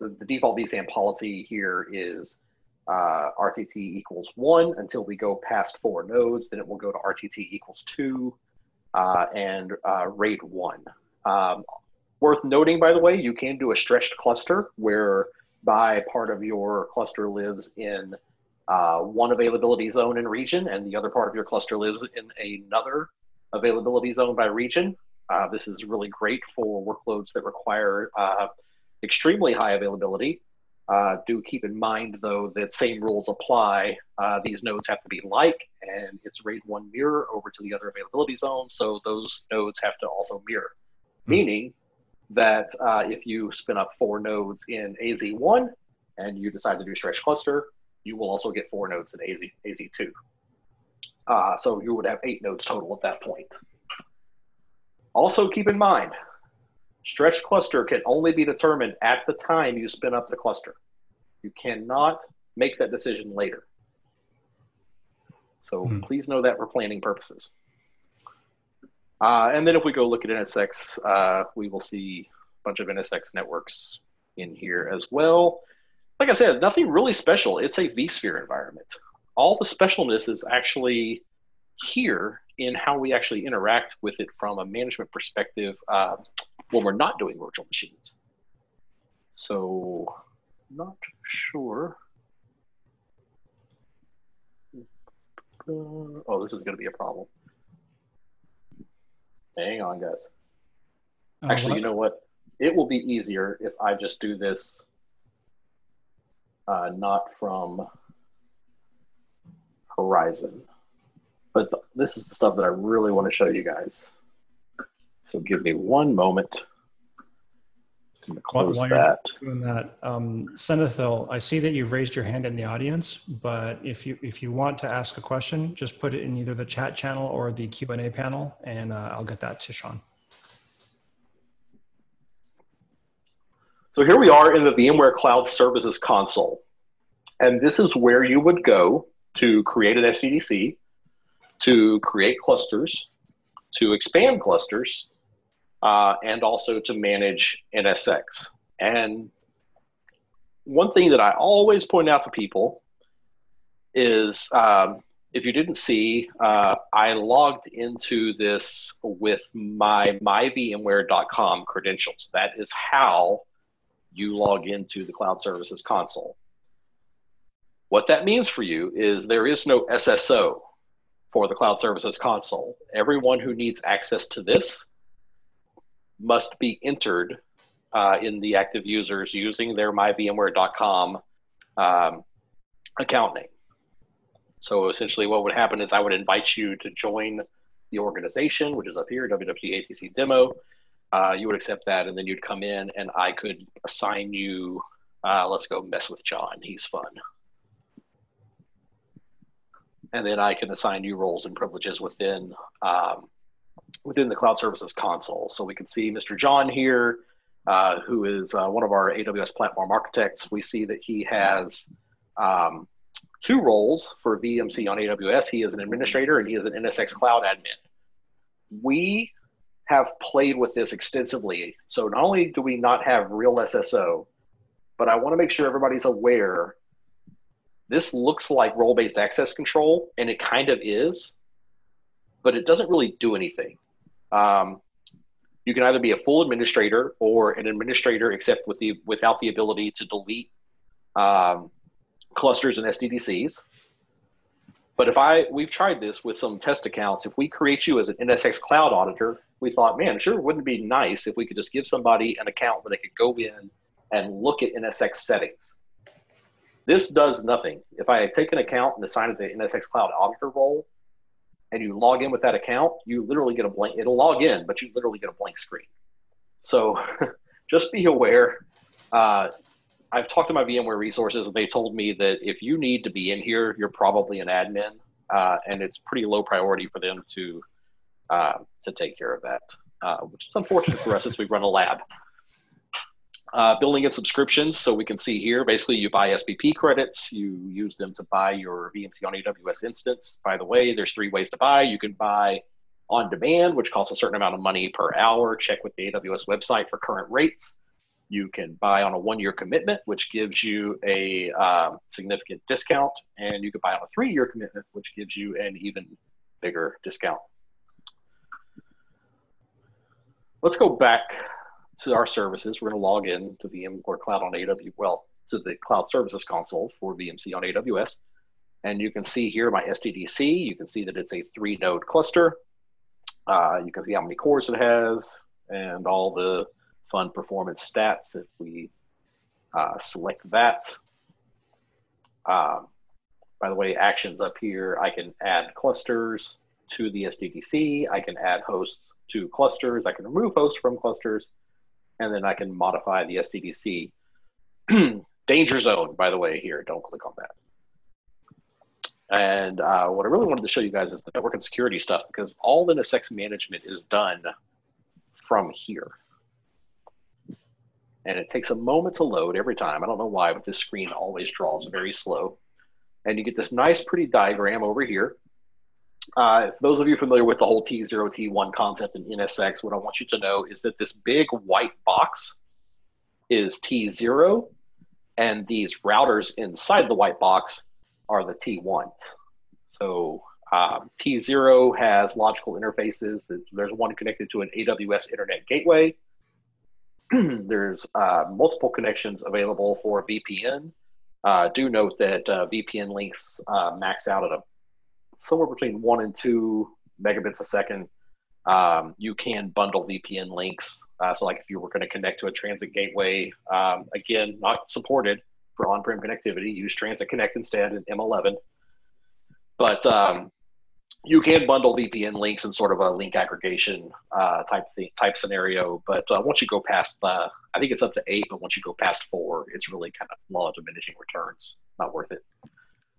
the, the default vSAN policy here is Uh, R T T equals one until we go past four nodes, then it will go to R T T equals two uh, and uh, RAID one. Um, worth noting, by the way, you can do a stretched cluster whereby part of your cluster lives in uh, one availability zone and region, and the other part of your cluster lives in another availability zone by region. Uh, this is really great for workloads that require uh, extremely high availability. Uh, do keep in mind, though, that same rules apply. Uh, these nodes have to be like, and it's RAID one mirror over to the other availability zone, so those nodes have to also mirror. Mm-hmm. Meaning that uh, if you spin up four nodes in A Z one and you decide to do stretch cluster, you will also get four nodes in A Z, A Z two. Uh, so you would have eight nodes total at that point. Also keep in mind, stretch cluster can only be determined at the time you spin up the cluster. You cannot make that decision later. So mm. please know that for planning purposes. Uh, and then if we go look at N S X, uh, we will see a bunch of N S X networks in here as well. Like I said, nothing really special. It's a vSphere environment. All the specialness is actually here in how we actually interact with it from a management perspective uh, when we're not doing virtual machines. So, not sure. Uh, oh, this is going to be a problem. Hang on, guys. Uh, Actually, what? You know what? It will be easier if I just do this uh, not from Horizon. But th this is the stuff that I really want to show you guys. So give me one moment. going to close while, while that. Doing that, um, Senathil, I see that you've raised your hand in the audience, but if you if you want to ask a question, just put it in either the chat channel or the Q and A panel, and uh, I'll get that to Sean. So here we are in the VMware Cloud Services console, and this is where you would go to create an S D D C, to create clusters, to expand clusters, uh, and also to manage N S X. And one thing that I always point out to people is, um, if you didn't see, uh, I logged into this with my my VMware dot com credentials. That is how you log into the Cloud Services console. What that means for you is there is no S S O for the Cloud Services console. Everyone who needs access to this must be entered uh, in the active users using their my VMware dot com um, account name. So essentially what would happen is I would invite you to join the organization, which is up here, W W T A T C demo. Uh, you would accept that, and then you'd come in, and I could assign you, uh, let's go mess with John, he's fun. And then I can assign you roles and privileges within, um, within the Cloud Services console. So we can see Mister John here, uh, who is uh, one of our A W S platform architects. We see that he has um, two roles for V M C on A W S. He is an administrator, and he is an N S X Cloud admin. We have played with this extensively. So not only do we not have real S S O, but I want to make sure everybody's aware this looks like role-based access control, and it kind of is, but it doesn't really do anything. Um, you can either be a full administrator or an administrator except with the without the ability to delete um, clusters and S D D Cs. But if I, we've tried this with some test accounts. If we create you as an N S X Cloud auditor, we thought, man, sure, wouldn't it be nice if we could just give somebody an account where they could go in and look at N S X settings. This does nothing. If I take an account and assign it to the N S X Cloud auditor role, and you log in with that account, you literally get a blank, it'll log in, but you literally get a blank screen. So just be aware. Uh, I've talked to my VMware resources, and they told me that if you need to be in here, you're probably an admin, uh, and it's pretty low priority for them to uh, to take care of that, uh, which is unfortunate for us since we run a lab. Uh, billing and subscriptions, so we can see here, basically you buy S B P credits, you use them to buy your V M C on A W S instance. By the way, there's three ways to buy. You can buy on demand, which costs a certain amount of money per hour. Check with the A W S website for current rates. You can buy on a one-year commitment, which gives you a um, significant discount, and you can buy on a three-year commitment, which gives you an even bigger discount. Let's go back to our services. We're going to log in to VMware Cloud on A W S, well, to the Cloud Services console for V M C on A W S, and you can see here my S D D C. You can see that it's a three-node cluster. Uh, you can see how many cores it has and all the fun performance stats if we uh, select that. Um, by the way, actions up here, I can add clusters to the S D D C, I can add hosts to clusters, I can remove hosts from clusters, and then I can modify the S D D C. Danger zone, by the way, here, don't click on that. And uh, what I really wanted to show you guys is the network and security stuff, because all the N S X management is done from here. And it takes a moment to load every time. I don't know why, but this screen always draws very slow. And you get this nice, pretty diagram over here. Uh, for those of you familiar with the whole T zero, T one concept in N S X, what I want you to know is that this big white box is T zero, and these routers inside the white box are the T ones. So um, T zero has logical interfaces. There's one connected to an A W S Internet Gateway. There's uh, multiple connections available for V P N. Uh, do note that uh, V P N links uh, max out at a, somewhere between one and two megabits a second. Um, you can bundle V P N links. Uh, so like if you were going to connect to a transit gateway, um, again, not supported for on-prem connectivity, use Transit Connect instead in M eleven. But um, you can bundle V P N links in sort of a link aggregation uh, type thing, type scenario. But uh, once you go past, uh, I think it's up to eight, but once you go past four, it's really kind of law of diminishing returns, not worth it.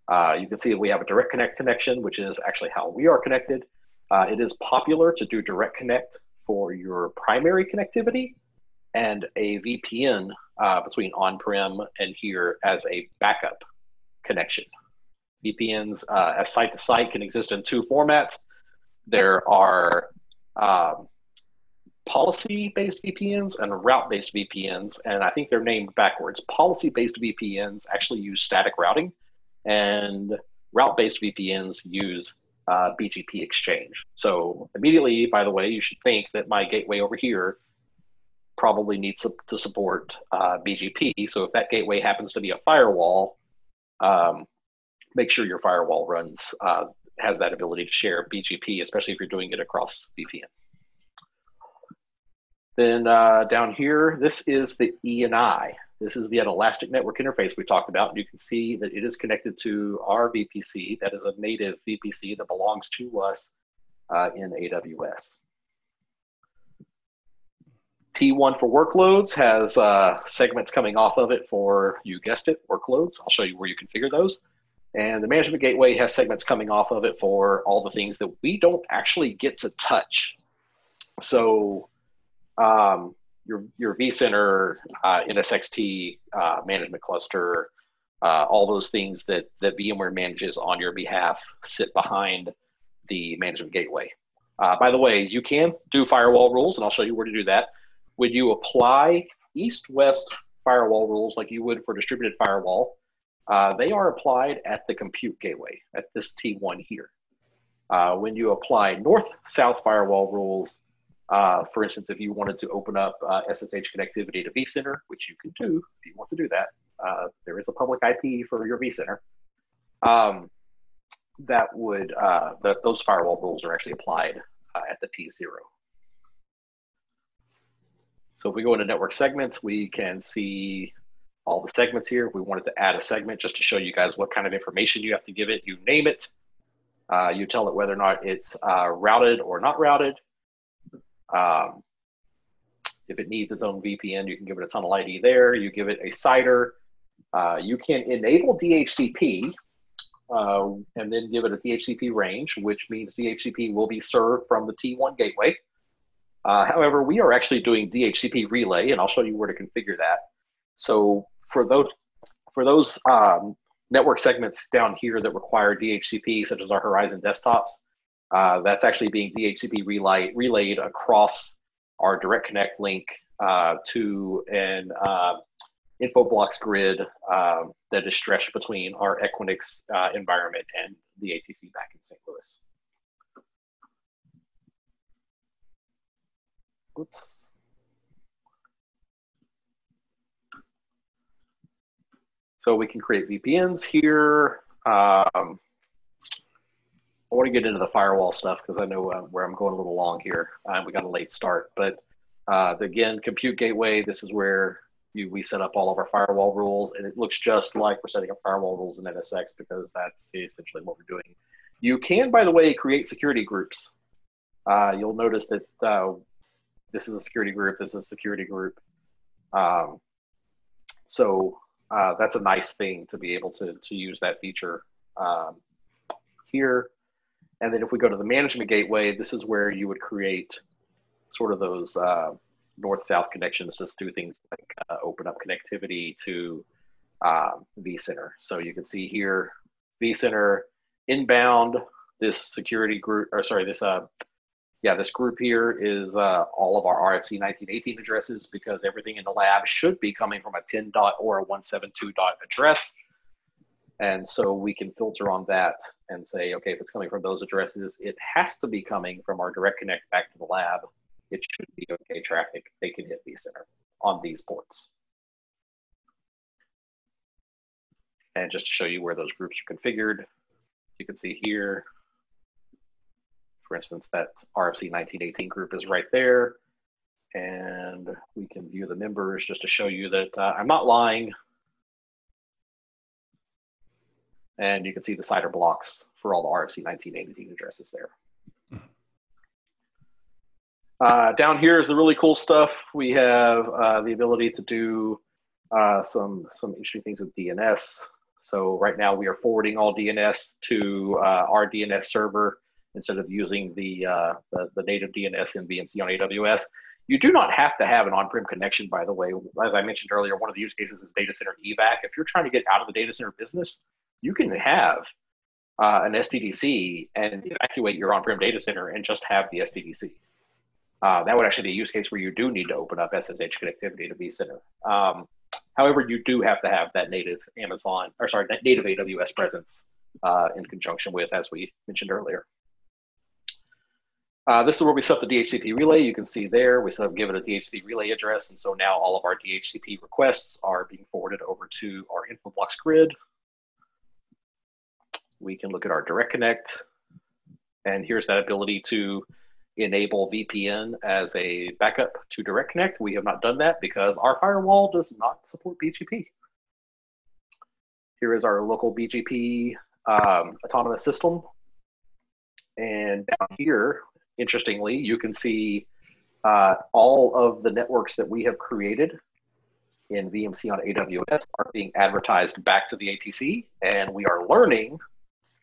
Uh, you can see we have a direct connect connection, which is actually how we are connected. Uh, it is popular to do direct connect for your primary connectivity and a V P N uh, between on-prem and here as a backup connection. V P Ns uh, as site-to-site can exist in two formats. There are um, policy-based V P Ns and route-based V P Ns, and I think they're named backwards. Policy-based V P Ns actually use static routing, and route-based V P Ns use uh, B G P exchange. So immediately, by the way, you should think that my gateway over here probably needs to support uh, B G P. So if that gateway happens to be a firewall, um, make sure your firewall runs, uh, has that ability to share B G P, especially if you're doing it across V P N. Then uh, down here, this is the E N I. This is the Elastic Network Interface we talked about. And you can see that it is connected to our V P C. That is a native V P C that belongs to us uh, in A W S. T one for workloads has uh, segments coming off of it for, you guessed it, workloads. I'll show you where you configure those. And the management gateway has segments coming off of it for all the things that we don't actually get to touch. So um, your, your vCenter, uh, N S X T, uh, management cluster, uh, all those things that, that VMware manages on your behalf sit behind the management gateway. Uh, by the way, you can do firewall rules, and I'll show you where to do that. When you apply east-west firewall rules like you would for distributed firewall, Uh, they are applied at the compute gateway, at this T one here. Uh, when you apply north-south firewall rules, uh, for instance, if you wanted to open up uh, S S H connectivity to vCenter, which you can do if you want to do that, uh, there is a public I P for your vCenter, um, that would, uh, the, those firewall rules are actually applied uh, at the T zero. So if we go into network segments, we can see all the segments here. If we wanted to add a segment just to show you guys what kind of information you have to give it, you name it, uh, you tell it whether or not it's uh, routed or not routed. Um, if it needs its own V P N, you can give it a tunnel I D there. You give it a C I D R. Uh, you can enable D H C P uh, and then give it a D H C P range, which means D H C P will be served from the T one gateway. Uh, however, we are actually doing D H C P relay, and I'll show you where to configure that. So for those for those um, network segments down here that require D H C P, such as our Horizon desktops, uh, that's actually being D H C P relay, relayed across our Direct Connect link uh, to an uh, Infoblox grid uh, that is stretched between our Equinix uh, environment and the A T C back in Saint Louis. Oops. So we can create V P Ns here. Um, I want to get into the firewall stuff because I know uh, where I'm going a little long here. Uh, we got a late start, but uh, again, compute gateway, this is where you, we set up all of our firewall rules, and it looks just like we're setting up firewall rules in N S X because that's essentially what we're doing. You can, by the way, create security groups. Uh, you'll notice that uh, this is a security group, this is a security group. Um, so, Uh, that's a nice thing to be able to, to use that feature um, here. And then if we go to the management gateway, this is where you would create sort of those uh, north-south connections, just do things like uh, open up connectivity to uh, vCenter. So you can see here, vCenter inbound, this security group, or sorry, this, uh, yeah, this group here is uh, all of our R F C nineteen eighteen addresses because everything in the lab should be coming from a ten dot or a one seventy-two dot address. And so we can filter on that and say, okay, if it's coming from those addresses, it has to be coming from our direct connect back to the lab. It should be okay traffic. They can hit vCenter on these ports. And just to show you where those groups are configured, you can see here, for instance, that R F C nineteen eighteen group is right there, and we can view the members just to show you that uh, I'm not lying. And you can see the C I D R blocks for all the R F C nineteen eighty addresses there. Uh, down here is the really cool stuff. We have uh, the ability to do uh, some, some interesting things with D N S. So right now we are forwarding all D N S to uh, our D N S server instead of using the, uh, the, the native D N S in V M C on A W S. You do not have to have an on-prem connection, by the way. As I mentioned earlier, one of the use cases is data center evac. If you're trying to get out of the data center business, you can have uh, an S D D C and evacuate your on-prem data center and just have the S D D C. Uh, that would actually be a use case where you do need to open up S S H connectivity to vCenter. Um, however, you do have to have that native Amazon, or sorry, that native A W S presence uh, in conjunction with, as we mentioned earlier. Uh, this is where we set up the D H C P relay. You can see there, we set up, give it a D H C P relay address. And so now all of our D H C P requests are being forwarded over to our InfoBlocks grid. We can look at our direct connect. And here's that ability to enable V P N as a backup to direct connect. We have not done that because our firewall does not support B G P. Here is our local B G P um, autonomous system. And down here, interestingly, you can see uh, all of the networks that we have created in V M C on A W S are being advertised back to the A T C, and we are learning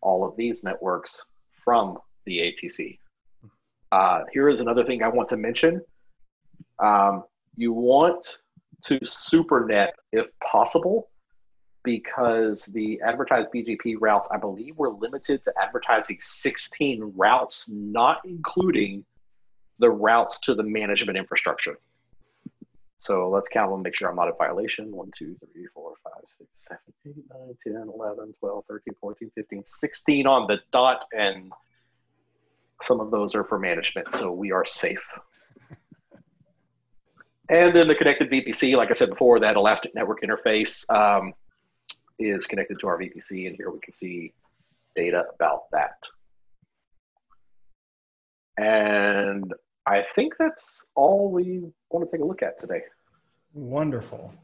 all of these networks from the A T C. Uh, here is another thing I want to mention. Um, you want to supernet if possible, because the advertised B G P routes, I believe, were limited to advertising sixteen routes, not including the routes to the management infrastructure. So let's count them, make sure I'm not in violation. one, two, three, four, five, six, seven, eight, nine, ten, eleven, twelve, thirteen, fourteen, fifteen, sixteen on the dot, and some of those are for management, so we are safe. And then the connected V P C, like I said before, that elastic network interface, um, is connected to our V P C, and here we can see data about that. And I think that's all we want to take a look at today. Wonderful.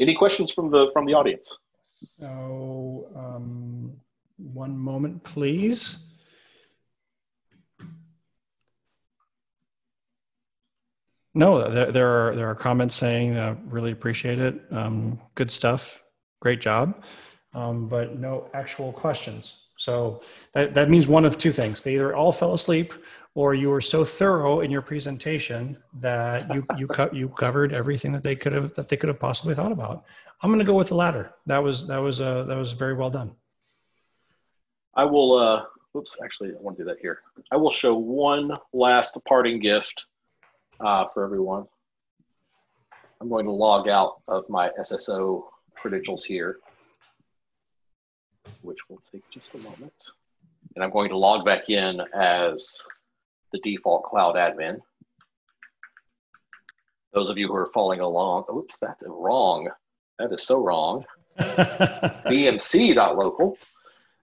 Any questions from the from the audience? So, um, one moment, please. No, there, there are there are comments saying uh, really appreciate it, um, good stuff, great job, um, but no actual questions. So that, that means one of two things: they either all fell asleep, or you were so thorough in your presentation that you you co you covered everything that they could have that they could have possibly thought about. I'm going to go with the latter. That was that was uh, that was very well done. I will. Uh, oops, actually, I want to do that here. I will show one last parting gift. Uh, for everyone. I'm going to log out of my S S O credentials here, which will take just a moment. And I'm going to log back in as the default cloud admin. Those of you who are following along, oops, that's wrong. That is so wrong. V M C dot local.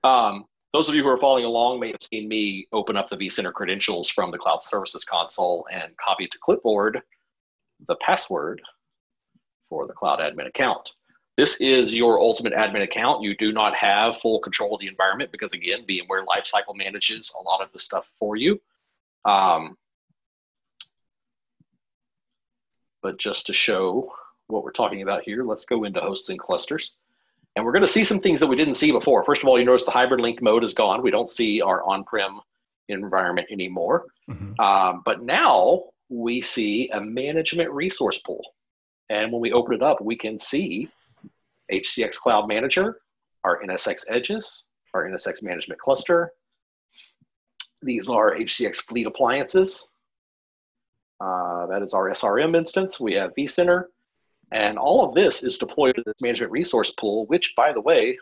Um, Those of you who are following along may have seen me open up the vCenter credentials from the Cloud Services Console and copy to clipboard the password for the Cloud Admin account. This is your ultimate admin account. You do not have full control of the environment because, again, VMware Lifecycle manages a lot of the stuff for you. Um, but just to show what we're talking about here, let's go into hosts and clusters. And we're going to see some things that we didn't see before. First of all, you notice the hybrid link mode is gone. We don't see our on-prem environment anymore. Mm-hmm. Um, but now we see a management resource pool. And when we open it up, we can see H C X Cloud Manager, our N S X edges, our N S X management cluster. These are H C X fleet appliances. Uh, that is our S R M instance. We have vCenter. And all of this is deployed to this management resource pool, which, by the way,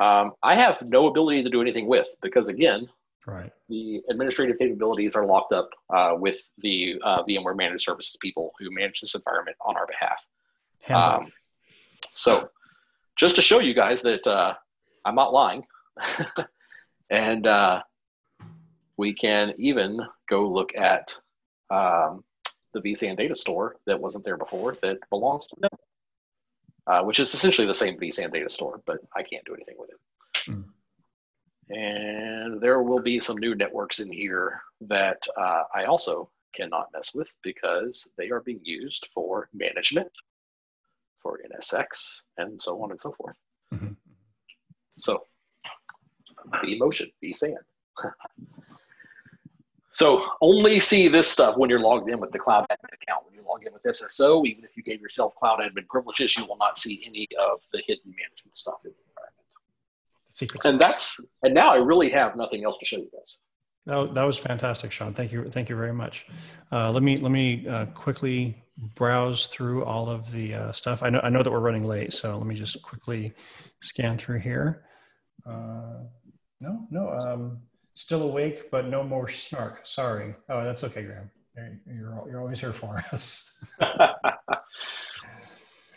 um, I have no ability to do anything with because, again, right, the administrative capabilities are locked up uh, with the uh, VMware Managed Services people who manage this environment on our behalf. Um, so just to show you guys that uh, I'm not lying, and uh, we can even go look at um, the vSAN data store that wasn't there before that belongs to them. uh, which is essentially the same vSAN data store, but I can't do anything with it. Mm. And there will be some new networks in here that uh, I also cannot mess with because they are being used for management, for N S X, and so on and so forth. Mm-hmm. So vMotion, vSAN. So only see this stuff when you're logged in with the cloud admin account. When you log in with S S O, even if you gave yourself cloud admin privileges, you will not see any of the hidden management stuff in the environment. And that's, and now I really have nothing else to show you guys. That, that was fantastic, Sean. Thank you, thank you very much. Uh, let me let me uh, quickly browse through all of the uh, stuff. I know I know that we're running late, so let me just quickly scan through here. Uh, no, no. Um, Still awake, but no more snark. Sorry. Oh, that's okay, Graham. You're, you're always here for us.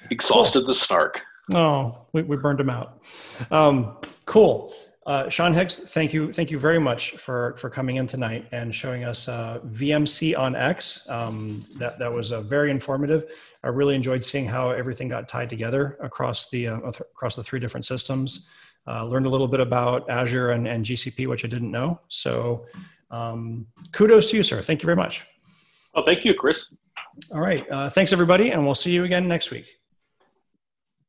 Exhausted the snark. Oh, we, we burned him out. Um, cool. Uh, Sean Hicks, thank you. Thank you very much for, for coming in tonight and showing us uh, V M C on X. Um, that, that was uh, very informative. I really enjoyed seeing how everything got tied together across the, uh, across the three different systems. Uh, learned a little bit about Azure and, and G C P, which I didn't know. So um, kudos to you, sir. Thank you very much. Oh, thank you, Chris. All right. Uh, thanks, everybody. And we'll see you again next week.